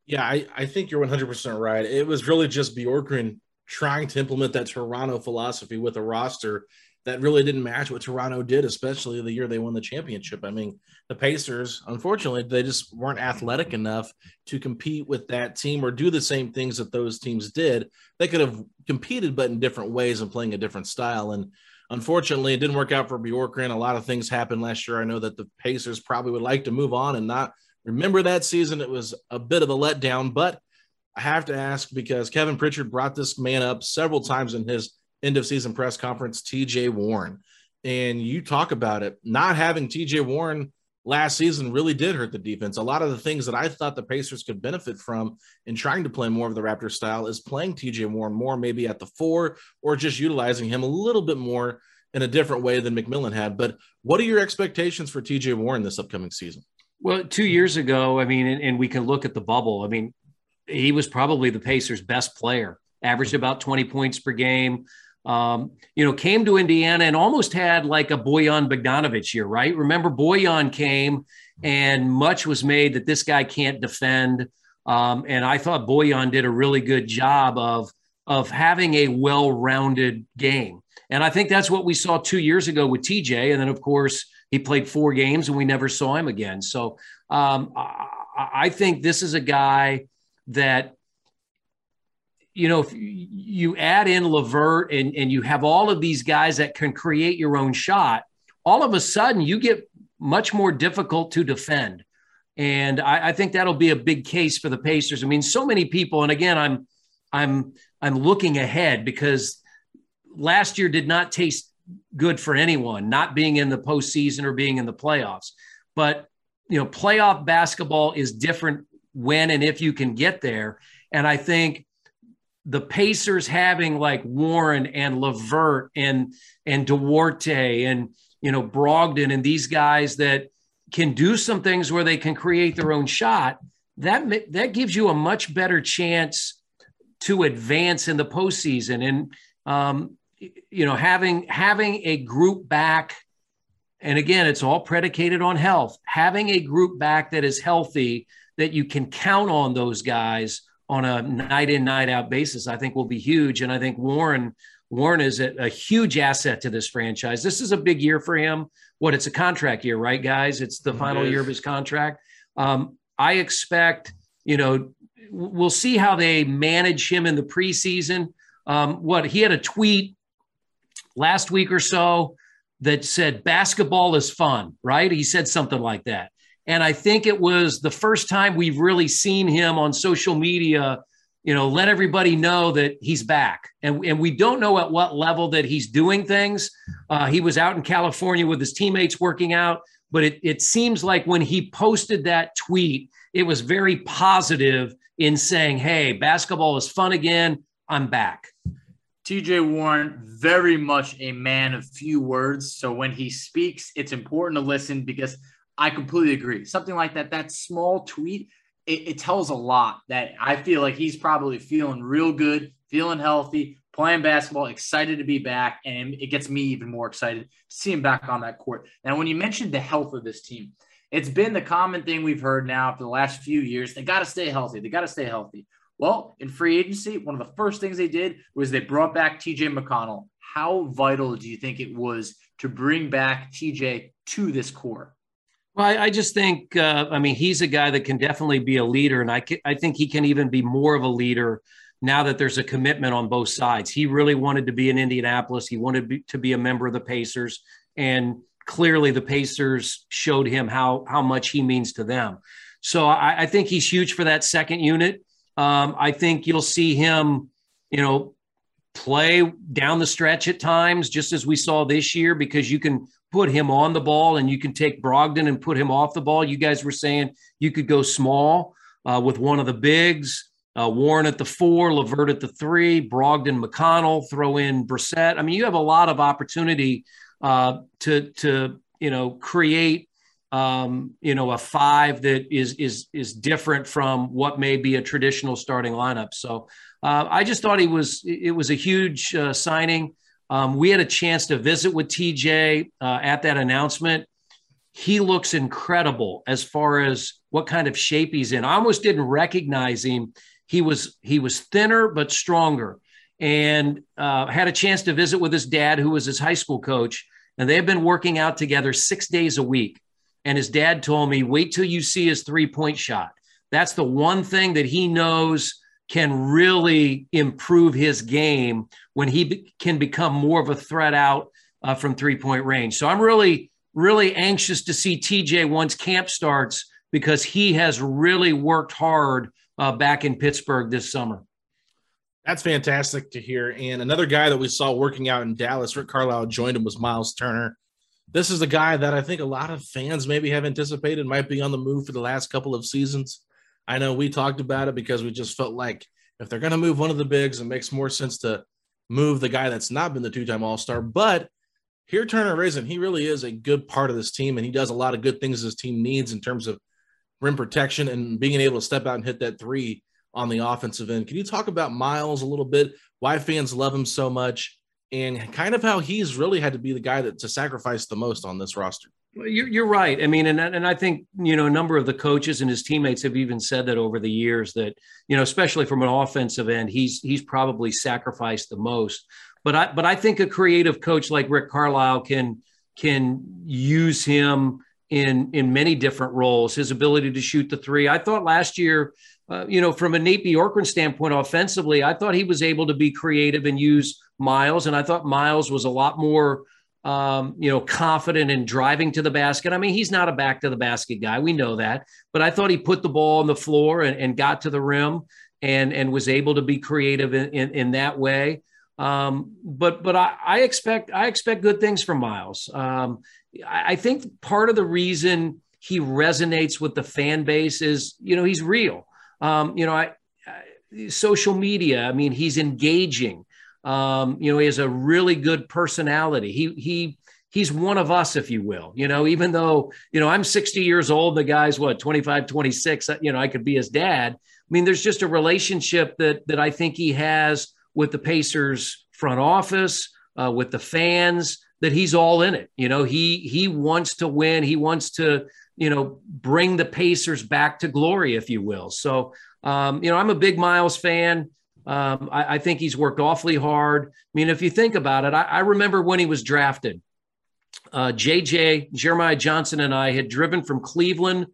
Yeah, I think you're 100% right. It was really just Bjorkgren trying to implement that Toronto philosophy with a roster that really didn't match what Toronto did, especially the year they won the championship. I mean, the Pacers, unfortunately, they just weren't athletic enough to compete with that team or do the same things that those teams did. They could have competed, but in different ways and playing a different style. And unfortunately, it didn't work out for Bjorkgren. A lot of things happened last year. I know that the Pacers probably would like to move on and not remember that season. It was a bit of a letdown, but I have to ask because Kevin Pritchard brought this man up several times in his end of season press conference, TJ Warren. And you talk about it. Not having TJ Warren last season really did hurt the defense. A lot of the things that I thought the Pacers could benefit from in trying to play more of the Raptor style is playing TJ Warren more, maybe at the 4, or just utilizing him a little bit more in a different way than McMillan had. But what are your expectations for TJ Warren this upcoming season? Well, 2 years ago, I mean, and we can look at the bubble. I mean, he was probably the Pacers' best player, averaged about 20 points per game. You know, came to Indiana and almost had like a Bojan Bogdanovic year, right? Remember, Bojan came and much was made that this guy can't defend. And I thought Bojan did a really good job of having a well-rounded game. And I think that's what we saw 2 years ago with TJ. And then, of course, he played 4 games and we never saw him again. So I think this is a guy that, you know, if you add in LeVert and you have all of these guys that can create your own shot, all of a sudden you get much more difficult to defend. And I think that'll be a big case for the Pacers. I mean, so many people, and again, I'm looking ahead because last year did not taste good for anyone, not being in the postseason or being in the playoffs. But, you know, playoff basketball is different when and if you can get there. And I think the Pacers having like Warren and LeVert and Duarte and, you know, Brogdon and these guys that can do some things where they can create their own shot, that gives you a much better chance to advance in the postseason. And, you know, having a group back, and again, it's all predicated on health, having a group back that is healthy, that you can count on those guys on a night in, night out basis, I think will be huge. And I think Warren is a huge asset to this franchise. This is a big year for him. What, it's a contract year, right, guys? It's the final year of his contract. I expect, you know, we'll see how they manage him in the preseason. What, he had a tweet last week or so that said, basketball is fun, right? He said something like that. And I think it was the first time we've really seen him on social media you know, let everybody know that he's back. And we don't know at what level that he's doing things. He was out in California with his teammates working out, but it seems like when he posted that tweet, it was very positive in saying, hey, basketball is fun again. I'm back. TJ Warren, very much a man of few words. So when he speaks, it's important to listen, because I completely agree. Something like that, that small tweet, it tells a lot. That I feel like he's probably feeling real good, feeling healthy, playing basketball, excited to be back. And it gets me even more excited to see him back on that court. Now, when you mentioned the health of this team, it's been the common thing we've heard now for the last few years. They got to stay healthy. They got to stay healthy. Well, in free agency, one of the first things they did was they brought back TJ McConnell. How vital do you think it was to bring back TJ to this core? Well, I just think, he's a guy that can definitely be a leader, and I think he can even be more of a leader now that there's a commitment on both sides. He really wanted to be in Indianapolis. He wanted to be a member of the Pacers, and clearly the Pacers showed him how much he means to them. So I think he's huge for that second unit. I think you'll see him, play down the stretch at times, just as we saw this year, because you can put him on the ball and you can take Brogdon and put him off the ball. You guys were saying you could go small with one of the bigs, Warren at the 4, LeVert at the 3, Brogdon, McConnell, throw in Brissett. I mean, you have a lot of opportunity to create a 5 that is different from what may be a traditional starting lineup. So I just thought it was a huge signing. We had a chance to visit with TJ at that announcement. He looks incredible as far as what kind of shape he's in. I almost didn't recognize him. He was thinner but stronger, and had a chance to visit with his dad, who was his high school coach, and they have been working out together 6 days a week. And his dad told me, wait till you see his three-point shot. That's the one thing that he knows can really improve his game, when he can become more of a threat out from three-point range. So I'm really, really anxious to see TJ once camp starts, because he has really worked hard back in Pittsburgh this summer. That's fantastic to hear. And another guy that we saw working out in Dallas, Rick Carlisle joined him, was Miles Turner. This is a guy that I think a lot of fans maybe have anticipated might be on the move for the last couple of seasons. I know we talked about it because we just felt like if they're going to move one of the bigs, it makes more sense to move the guy that's not been the two-time All-Star. But here Turner isn't. He really is a good part of this team, and he does a lot of good things this team needs in terms of rim protection and being able to step out and hit that three on the offensive end. Can you talk about Miles a little bit, why fans love him so much, and kind of how he's really had to be the guy to sacrifice the most on this roster? Well, you're right. I mean, and I think, a number of the coaches and his teammates have even said that over the years that, especially from an offensive end, he's probably sacrificed the most. But I think a creative coach like Rick Carlisle can use him in many different roles. His ability to shoot the three. I thought last year, from a Nate Bjorkgren standpoint offensively, I thought he was able to be creative and use Miles. And I thought Miles was a lot more, confident in driving to the basket. I mean, he's not a back to the basket guy. We know that. But I thought he put the ball on the floor and got to the rim and was able to be creative in that way. But I expect good things from Miles. I think part of the reason he resonates with the fan base is, he's real. Social media, I mean, he's engaging. He has a really good personality. He's one of us, if you will, even though, I'm 60 years old, the guy's what, 25, 26, I could be his dad. I mean, there's just a relationship that I think he has with the Pacers front office, with the fans, that he's all in it. He wants to win. He wants to, bring the Pacers back to glory, if you will. So, I'm a big Miles fan. I think he's worked awfully hard. I mean, if you think about it, I remember when he was drafted, Jeremiah Johnson and I had driven from Cleveland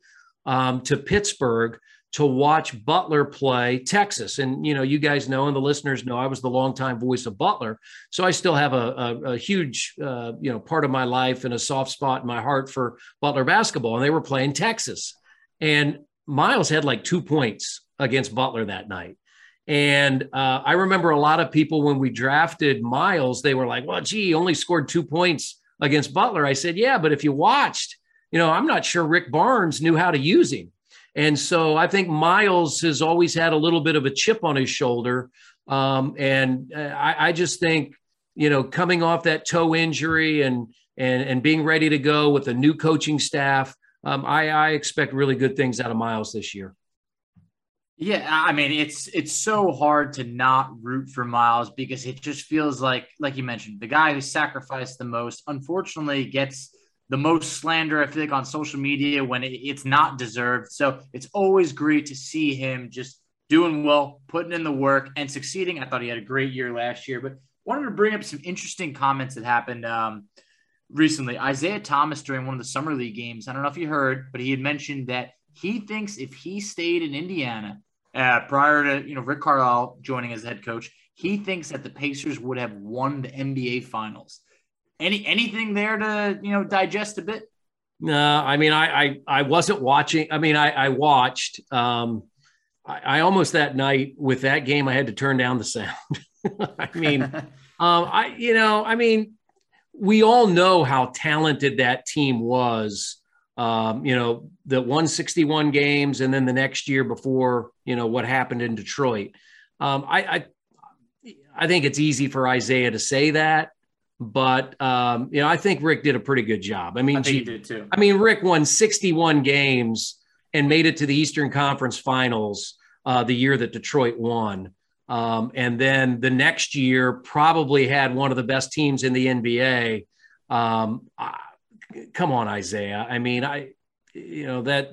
to Pittsburgh to watch Butler play Texas. And, you guys know, and the listeners know, I was the longtime voice of Butler. So I still have a huge, part of my life and a soft spot in my heart for Butler basketball. And they were playing Texas, and Miles had like 2 points against Butler that night. And I remember a lot of people when we drafted Miles, they were like, well, gee, only scored 2 points against Butler. I said, yeah, but if you watched, you know, I'm not sure Rick Barnes knew how to use him. And so I think Miles has always had a little bit of a chip on his shoulder. And I just think, you know, coming off that toe injury and being ready to go with a new coaching staff, I expect really good things out of Miles this year. Yeah, I mean, it's so hard to not root for Miles because it just feels like you mentioned, the guy who sacrificed the most, unfortunately, gets the most slander, I feel like, on social media when it's not deserved. So it's always great to see him just doing well, putting in the work, and succeeding. I thought he had a great year last year, but wanted to bring up some interesting comments that happened recently. Isaiah Thomas, during one of the summer league games, I don't know if you heard, but he had mentioned that he thinks if he stayed in Indiana, prior to, you know, Rick Carlisle joining as head coach, he thinks that the Pacers would have won the NBA Finals. Anything there to, you know, digest a bit? No, I mean, I wasn't watching. I mean, I watched. I almost that night with that game, I had to turn down the sound. I mean, we all know how talented that team was. The 161 games, and then the next year before, you know, what happened in Detroit. I think it's easy for Isaiah to say that, but I think Rick did a pretty good job. I mean, I think he did too. I mean, Rick won 61 games and made it to the Eastern Conference Finals the year that Detroit won, and then the next year probably had one of the best teams in the NBA. Come on, Isaiah. I mean, I think we're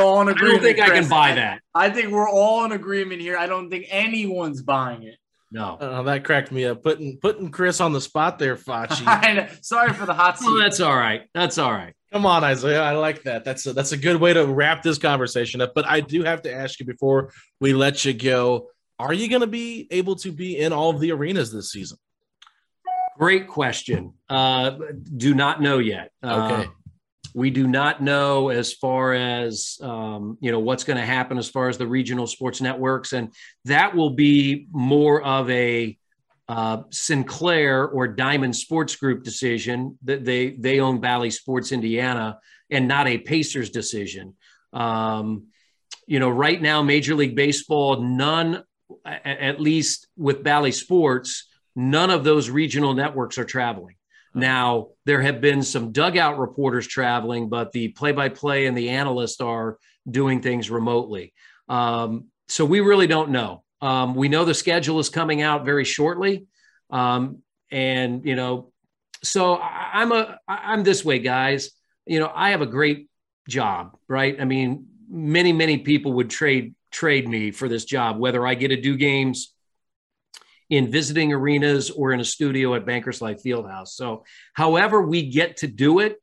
all in agreement. I don't think I can buy that. I think we're all in agreement here. I don't think anyone's buying it. No. That cracked me up. Putting Chris on the spot there, Fachi. Sorry for the hot seat. Well, that's all right. That's all right. Come on, Isaiah. I like that. That's a good way to wrap this conversation up. But I do have to ask you before we let you go, are you going to be able to be in all of the arenas this season? Great question. Do not know yet. Okay. We do not know as far as, what's going to happen as far as the regional sports networks. And that will be more of a Sinclair or Diamond Sports Group decision, that they own Bally Sports Indiana, and not a Pacers decision. Right now, Major League Baseball, none, at least with Bally Sports, none of those regional networks are traveling. Now, there have been some dugout reporters traveling, but the play-by-play and the analysts are doing things remotely. So we really don't know. We know the schedule is coming out very shortly. I'm this way, guys. You know, I have a great job, right? I mean, many, many people would trade me for this job, whether I get to do games in visiting arenas or in a studio at Bankers Life Fieldhouse. So however we get to do it,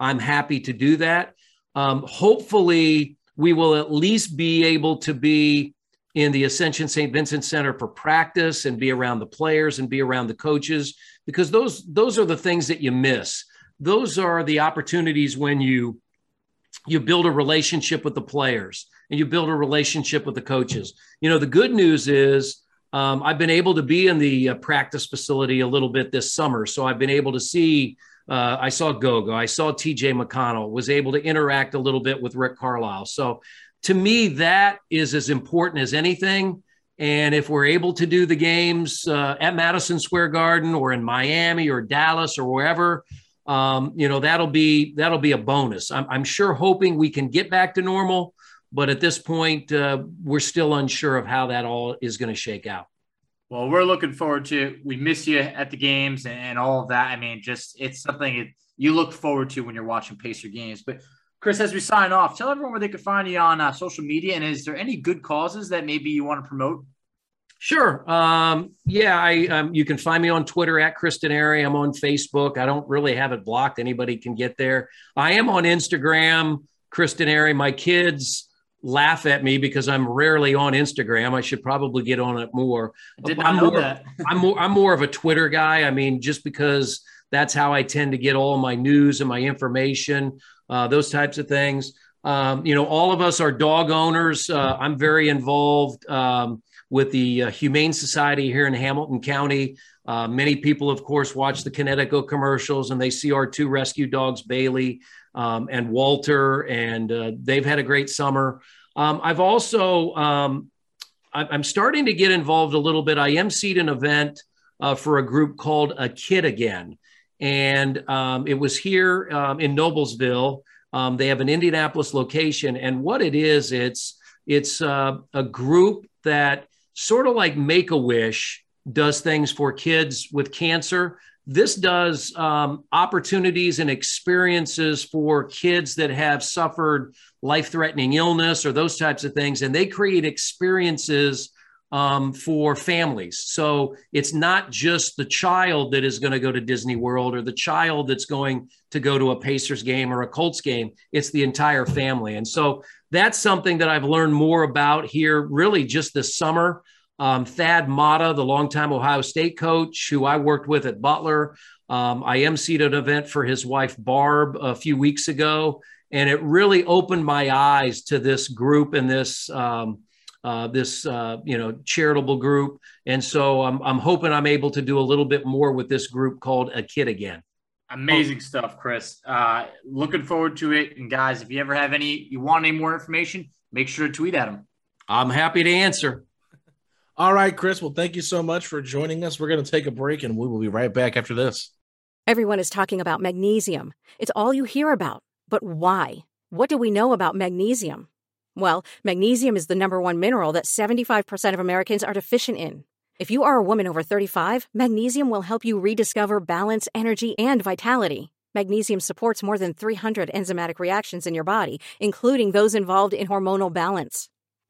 I'm happy to do that. Hopefully we will at least be able to be in the Ascension St. Vincent Center for practice and be around the players and be around the coaches, because those are the things that you miss. Those are the opportunities when you build a relationship with the players and you build a relationship with the coaches. You know, the good news is, I've been able to be in the practice facility a little bit this summer. So I've been able to see, I saw Goga, I saw TJ McConnell, was able to interact a little bit with Rick Carlisle. So to me, that is as important as anything. And if we're able to do the games at Madison Square Garden or in Miami or Dallas or wherever, that'll be a bonus. I'm sure hoping we can get back to normal. But at this point, we're still unsure of how that all is going to shake out. Well, we're looking forward to it. We miss you at the games and all of that. I mean, just it's something you look forward to when you're watching Pacer games. But, Chris, as we sign off, tell everyone where they can find you on social media. And is there any good causes that maybe you want to promote? Sure. You can find me on Twitter at Chris Denari. I'm on Facebook. I don't really have it blocked. Anybody can get there. I am on Instagram, Chris Denari. My kids laugh at me because I'm rarely on Instagram. I should probably get on it more. I'm more of a Twitter guy. I mean, just because that's how I tend to get all my news and my information, those types of things. All of us are dog owners. I'm very involved with the Humane Society here in Hamilton County. Many people, of course, watch the Connecticut commercials, and they see our two rescue dogs, Bailey and Walter, and they've had a great summer. I've also, I'm starting to get involved a little bit. I emceed an event for a group called A Kid Again, and it was here in Noblesville. They have an Indianapolis location, and what it is, it's a group that sort of like Make-A-Wish does things for kids with cancer. This does opportunities and experiences for kids that have suffered life-threatening illness or those types of things, and they create experiences for families. So it's not just the child that is going to go to Disney World or the child that's going to go to a Pacers game or a Colts game. It's the entire family. And so that's something that I've learned more about here really just this summer. Thad Matta, the longtime Ohio State coach who I worked with at Butler, I emceed an event for his wife Barb a few weeks ago, and it really opened my eyes to this group and this charitable group. And so I'm hoping I'm able to do a little bit more with this group called A Kid Again. Amazing stuff, Chris. Looking forward to it. And guys, if you ever have you want any more information, make sure to tweet at him. I'm happy to answer. All right, Chris. Well, thank you so much for joining us. We're going to take a break and we will be right back after this. Everyone is talking about magnesium. It's all you hear about, but why? What do we know about magnesium? Well, magnesium is the #1 mineral that 75% of Americans are deficient in. If you are a woman over 35, magnesium will help you rediscover balance, energy, and vitality. Magnesium supports more than 300 enzymatic reactions in your body, including those involved in hormonal balance.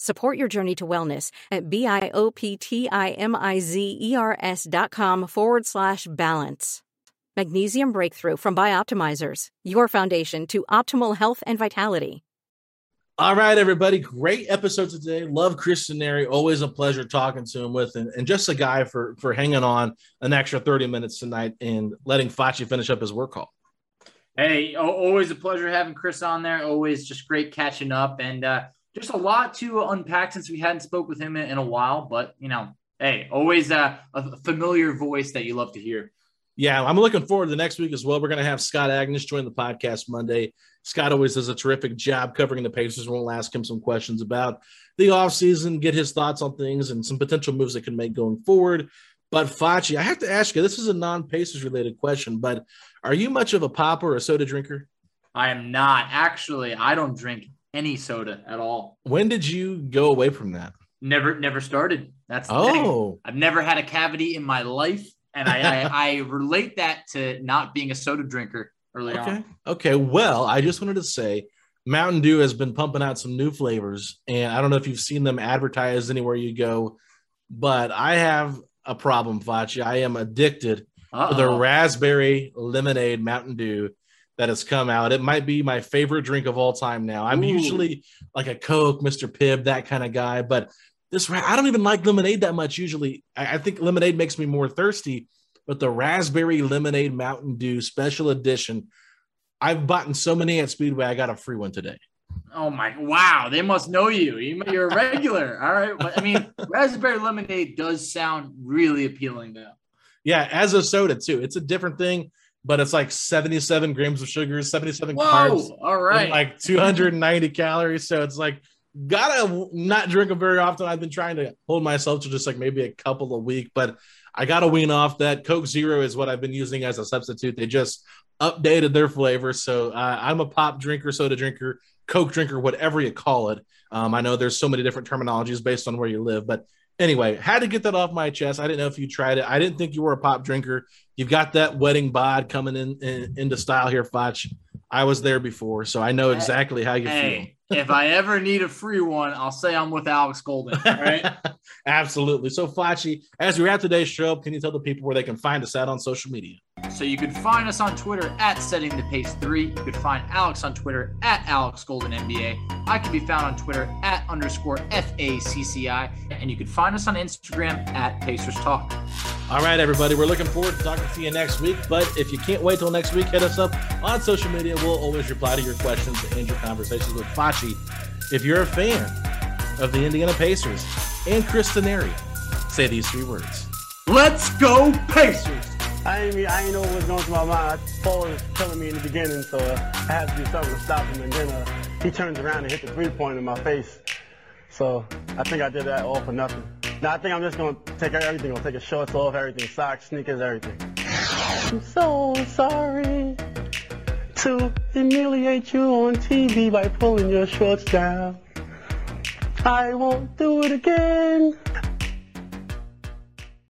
Support your journey to wellness at bioptimizers.com/balance. Magnesium Breakthrough from Bioptimizers, your foundation to optimal health and vitality. All right, everybody. Great episode today. Love Chris Denari. Always a pleasure talking to him with, and just a guy for hanging on an extra 30 minutes tonight and letting Facci finish up his work call. Hey, always a pleasure having Chris on there. Always just great catching up, and just a lot to unpack since we hadn't spoke with him in a while, but hey, always a familiar voice that you love to hear. Yeah, I'm looking forward to the next week as well. We're going to have Scott Agnes join the podcast Monday. Scott always does a terrific job covering the Pacers. We'll ask him some questions about the offseason, get his thoughts on things and some potential moves that can make going forward. But Facci, I have to ask you, this is a non-Pacers related question, but are you much of a pop or a soda drinker? I am not. Actually, I don't drink any soda at all. When did you go away from that? Never started. That's the thing. I've never had a cavity in my life. And I relate that to not being a soda drinker early on. Okay. Well, I just wanted to say Mountain Dew has been pumping out some new flavors, and I don't know if you've seen them advertised anywhere you go, but I have a problem, Facci. I am addicted to the raspberry lemonade Mountain Dew that has come out. It might be my favorite drink of all time now. I'm usually like a Coke, Mr. Pibb, that kind of guy, but this, I don't even like lemonade that much usually. I think lemonade makes me more thirsty, but the raspberry lemonade Mountain Dew special edition, I've bought so many at Speedway. I got a free one today. Oh my, wow. They must know you. You're a regular. All right. But, raspberry lemonade does sound really appealing though. Yeah. As a soda too. It's a different thing, but it's like 77 grams of sugar, 77 carbs, all right, like 290 calories. So it's like, gotta not drink them very often. I've been trying to hold myself to just like maybe a couple a week, but I gotta wean off that. Coke Zero is what I've been using as a substitute. They just updated their flavor, so I'm a pop drinker, soda drinker, Coke drinker, whatever you call it. I know there's so many different terminologies based on where you live, but anyway, had to get that off my chest. I didn't know if you tried it. I didn't think you were a pop drinker. You've got that wedding bod coming into style here, Facci. I was there before, so I know exactly how you feel. If I ever need a free one, I'll say I'm with Alex Golden. All right. Absolutely. So, Flachi, as we wrap today's show, can you tell the people where they can find us out on social media? So you can find us on Twitter at settingthepace3. You could find Alex on Twitter at AlexGoldenNBA. I can be found on Twitter at _FACCI. And you can find us on Instagram at Pacers Talk. All right, everybody. We're looking forward to talking to you next week. But if you can't wait till next week, hit us up on social media. We'll always reply to your questions and your conversations with Flachi. If you're a fan of the Indiana Pacers and Chris Denari, say these three words. Let's go Pacers! I ain't know what's going through my mind. Paul was killing me in the beginning, so I had to do something to stop him. And then he turns around and hit the three-point in my face. So I think I did that all for nothing. Now I think I'm just going to take everything. I'll take his shorts off, everything, socks, sneakers, everything. I'm so sorry to humiliate you on TV by pulling your shorts down. I won't do it again.